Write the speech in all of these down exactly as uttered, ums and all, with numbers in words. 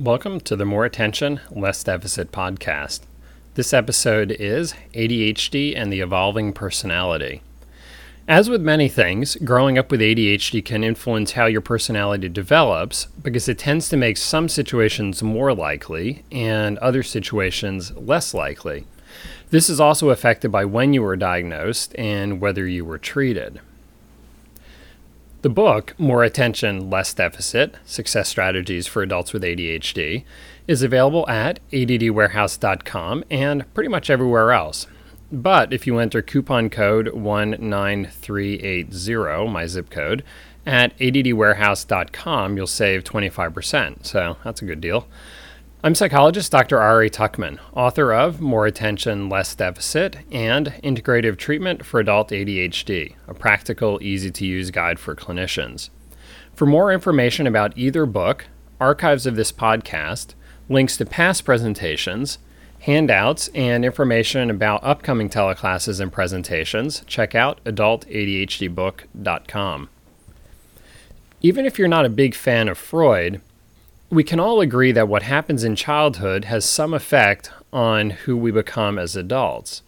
Welcome to the More Attention, Less Deficit podcast. This episode is A D H D and the Evolving Personality. As with many things, growing up with A D H D can influence how your personality develops because it tends to make some situations more likely and other situations less likely. This is also affected by when you were diagnosed and whether you were treated. The book, More Attention, Less Deficit, Success Strategies for Adults with A D H D, is available at a d d warehouse dot com and pretty much everywhere else. But if you enter coupon code one nine three eight zero, my zip code, at a d d warehouse dot com, you'll save twenty-five percent, so that's a good deal. I'm psychologist Doctor Ari Tuckman, author of More Attention, Less Deficit, and Integrative Treatment for Adult A D H D, a practical, easy-to-use guide for clinicians. For more information about either book, archives of this podcast, links to past presentations, handouts, and information about upcoming teleclasses and presentations, check out adult a d h d book dot com. Even if you're not a big fan of Freud, we can all agree that what happens in childhood has some effect on who we become as adults.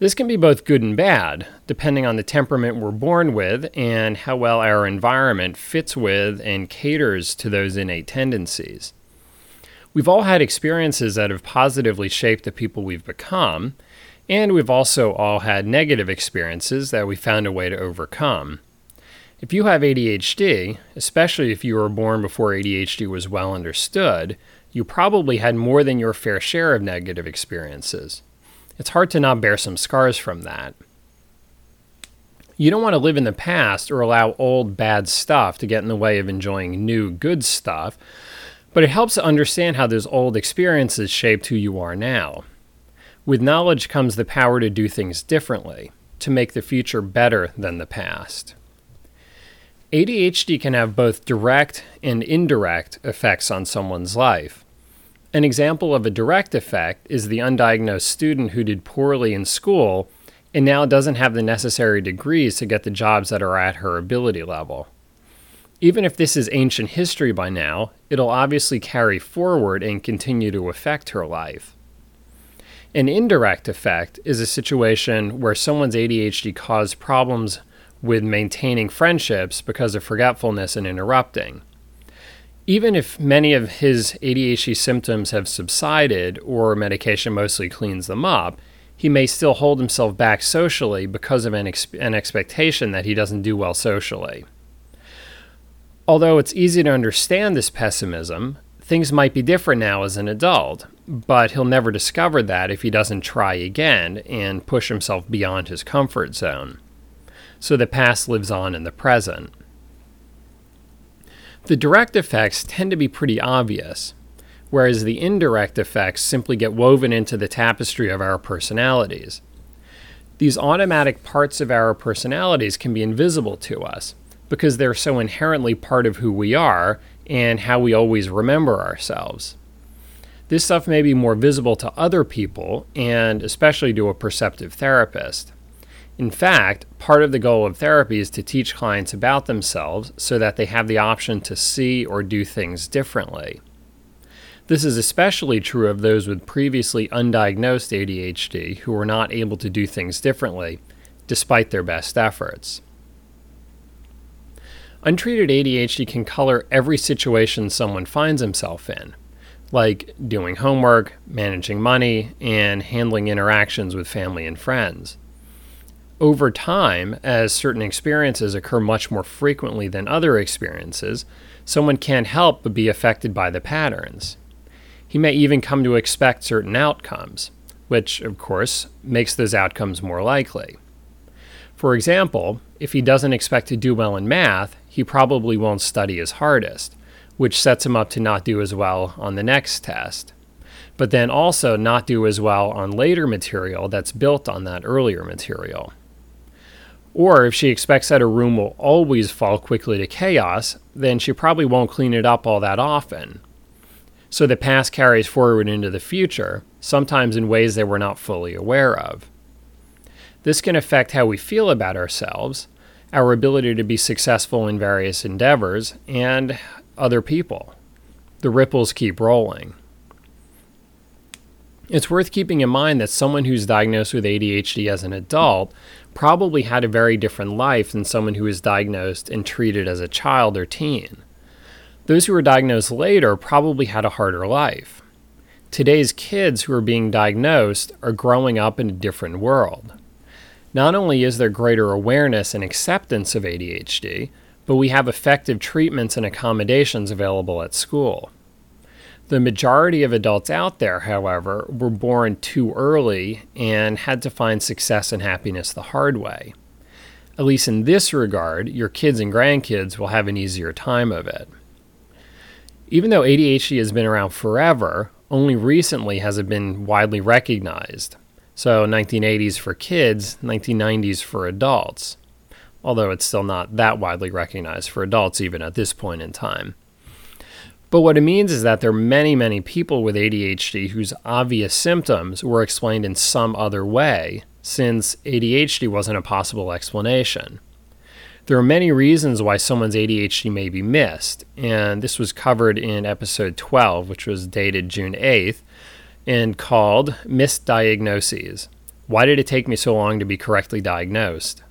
This can be both good and bad, depending on the temperament we're born with and how well our environment fits with and caters to those innate tendencies. We've all had experiences that have positively shaped the people we've become, and we've also all had negative experiences that we found a way to overcome. If you have A D H D, especially if you were born before A D H D was well understood, you probably had more than your fair share of negative experiences. It's hard to not bear some scars from that. You don't want to live in the past or allow old bad stuff to get in the way of enjoying new good stuff, but it helps to understand how those old experiences shaped who you are now. With knowledge comes the power to do things differently, to make the future better than the past. A D H D can have both direct and indirect effects on someone's life. An example of a direct effect is the undiagnosed student who did poorly in school and now doesn't have the necessary degrees to get the jobs that are at her ability level. Even if this is ancient history by now, it'll obviously carry forward and continue to affect her life. An indirect effect is a situation where someone's A D H D caused problems with maintaining friendships because of forgetfulness and interrupting. Even if many of his A D H D symptoms have subsided or medication mostly cleans them up, he may still hold himself back socially because of an, ex- an expectation that he doesn't do well socially. Although it's easy to understand this pessimism, things might be different now as an adult, but he'll never discover that if he doesn't try again and push himself beyond his comfort zone. So the past lives on in the present. The direct effects tend to be pretty obvious, whereas the indirect effects simply get woven into the tapestry of our personalities. These automatic parts of our personalities can be invisible to us because they're so inherently part of who we are and how we always remember ourselves. This stuff may be more visible to other people and especially to a perceptive therapist. In fact, part of the goal of therapy is to teach clients about themselves so that they have the option to see or do things differently. This is especially true of those with previously undiagnosed A D H D who are not able to do things differently, despite their best efforts. Untreated A D H D can color every situation someone finds himself in, like doing homework, managing money, and handling interactions with family and friends. Over time, as certain experiences occur much more frequently than other experiences, someone can't help but be affected by the patterns. He may even come to expect certain outcomes, which, of course, makes those outcomes more likely. For example, if he doesn't expect to do well in math, he probably won't study his hardest, which sets him up to not do as well on the next test, but then also not do as well on later material that's built on that earlier material. Or if she expects that her room will always fall quickly to chaos, then she probably won't clean it up all that often. So the past carries forward into the future, sometimes in ways that we're not fully aware of. This can affect how we feel about ourselves, our ability to be successful in various endeavors, and other people. The ripples keep rolling. It's worth keeping in mind that someone who's diagnosed with A D H D as an adult probably had a very different life than someone who was diagnosed and treated as a child or teen. Those who were diagnosed later probably had a harder life. Today's kids who are being diagnosed are growing up in a different world. Not only is there greater awareness and acceptance of A D H D, but we have effective treatments and accommodations available at school. The majority of adults out there, however, were born too early and had to find success and happiness the hard way. At least in this regard, your kids and grandkids will have an easier time of it. Even though A D H D has been around forever, only recently has it been widely recognized. So nineteen eighties for kids, nineteen nineties for adults. Although it's still not that widely recognized for adults even at this point in time. But what it means is that there are many, many people with A D H D whose obvious symptoms were explained in some other way, since A D H D wasn't a possible explanation. There are many reasons why someone's A D H D may be missed, and this was covered in episode twelve, which was dated June eighth, and called Misdiagnoses. Why did it take me so long to be correctly diagnosed?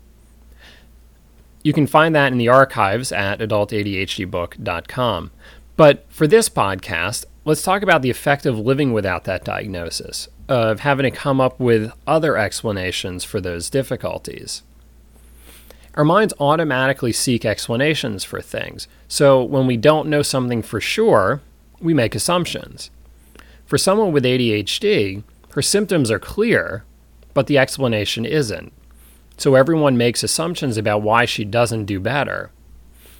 You can find that in the archives at adult A D H D book dot com. But for this podcast, let's talk about the effect of living without that diagnosis, of having to come up with other explanations for those difficulties. Our minds automatically seek explanations for things, so when we don't know something for sure, we make assumptions. For someone with A D H D, her symptoms are clear, but the explanation isn't. So everyone makes assumptions about why she doesn't do better.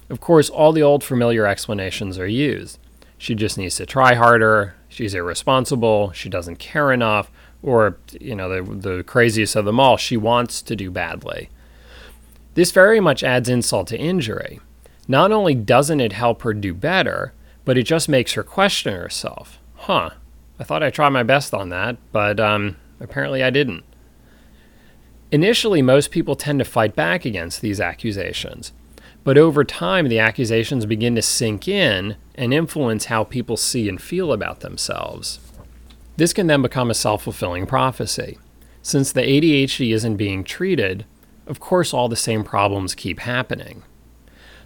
Of course, all the old familiar explanations are used. She just needs to try harder, she's irresponsible, she doesn't care enough, or, you know, the, the craziest of them all, she wants to do badly. This very much adds insult to injury. Not only doesn't it help her do better, but it just makes her question herself. Huh, I thought I tried my best on that, but um, apparently I didn't. Initially, most people tend to fight back against these accusations, but over time, the accusations begin to sink in and influence how people see and feel about themselves. This can then become a self-fulfilling prophecy. Since the A D H D isn't being treated, of course all the same problems keep happening.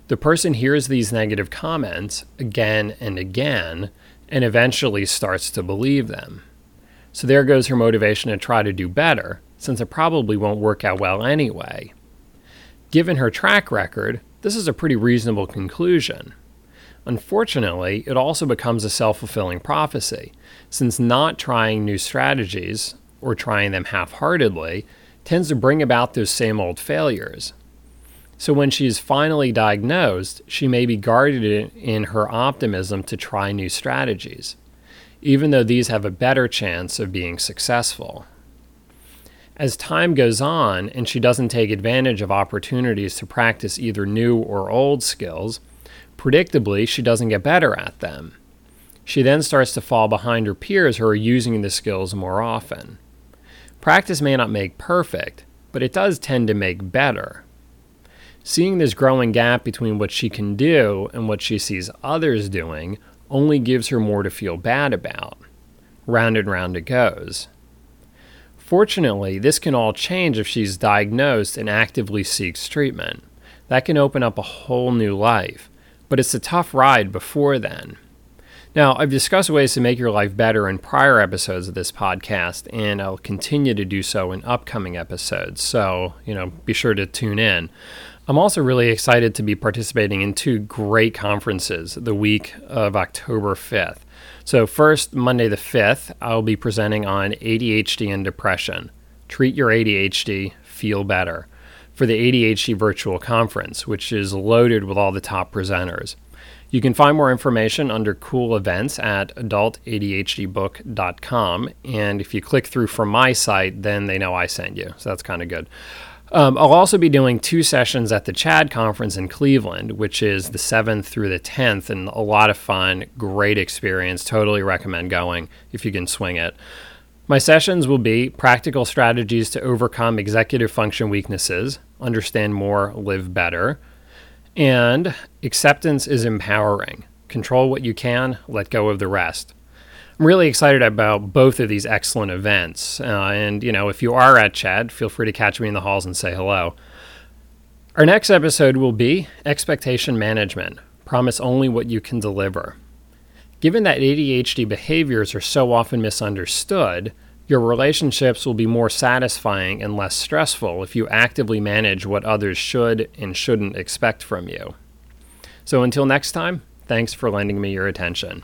The person hears these negative comments again and again, and eventually starts to believe them. So there goes her motivation to try to do better, since it probably won't work out well anyway. Given her track record, this is a pretty reasonable conclusion. Unfortunately, it also becomes a self-fulfilling prophecy, since not trying new strategies, or trying them half-heartedly, tends to bring about those same old failures. So when she is finally diagnosed, she may be guarded in her optimism to try new strategies, even though these have a better chance of being successful. As time goes on and she doesn't take advantage of opportunities to practice either new or old skills, predictably she doesn't get better at them. She then starts to fall behind her peers who are using the skills more often. Practice may not make perfect, but it does tend to make better. Seeing this growing gap between what she can do and what she sees others doing only gives her more to feel bad about. Round and round it goes. Fortunately, this can all change if she's diagnosed and actively seeks treatment. That can open up a whole new life, but it's a tough ride before then. Now, I've discussed ways to make your life better in prior episodes of this podcast, and I'll continue to do so in upcoming episodes, so, you know, be sure to tune in. I'm also really excited to be participating in two great conferences the week of October fifth. So first, Monday the fifth, I'll be presenting on A D H D and depression. Treat your A D H D, feel better, for the A D H D virtual conference, which is loaded with all the top presenters. You can find more information under cool events at adult A D H D book dot com, and if you click through from my site, then they know I sent you, so that's kind of good. Um, I'll also be doing two sessions at the Chad Conference in Cleveland, which is the seventh through the tenth, and a lot of fun, great experience. Totally recommend going if you can swing it. My sessions will be practical strategies to overcome executive function weaknesses, understand more, live better, and acceptance is empowering. Control what you can, let go of the rest. I'm really excited about both of these excellent events. Uh, and, you know, if you are at Chad, feel free to catch me in the halls and say hello. Our next episode will be Expectation Management. Promise only what you can deliver. Given that A D H D behaviors are so often misunderstood, your relationships will be more satisfying and less stressful if you actively manage what others should and shouldn't expect from you. So until next time, thanks for lending me your attention.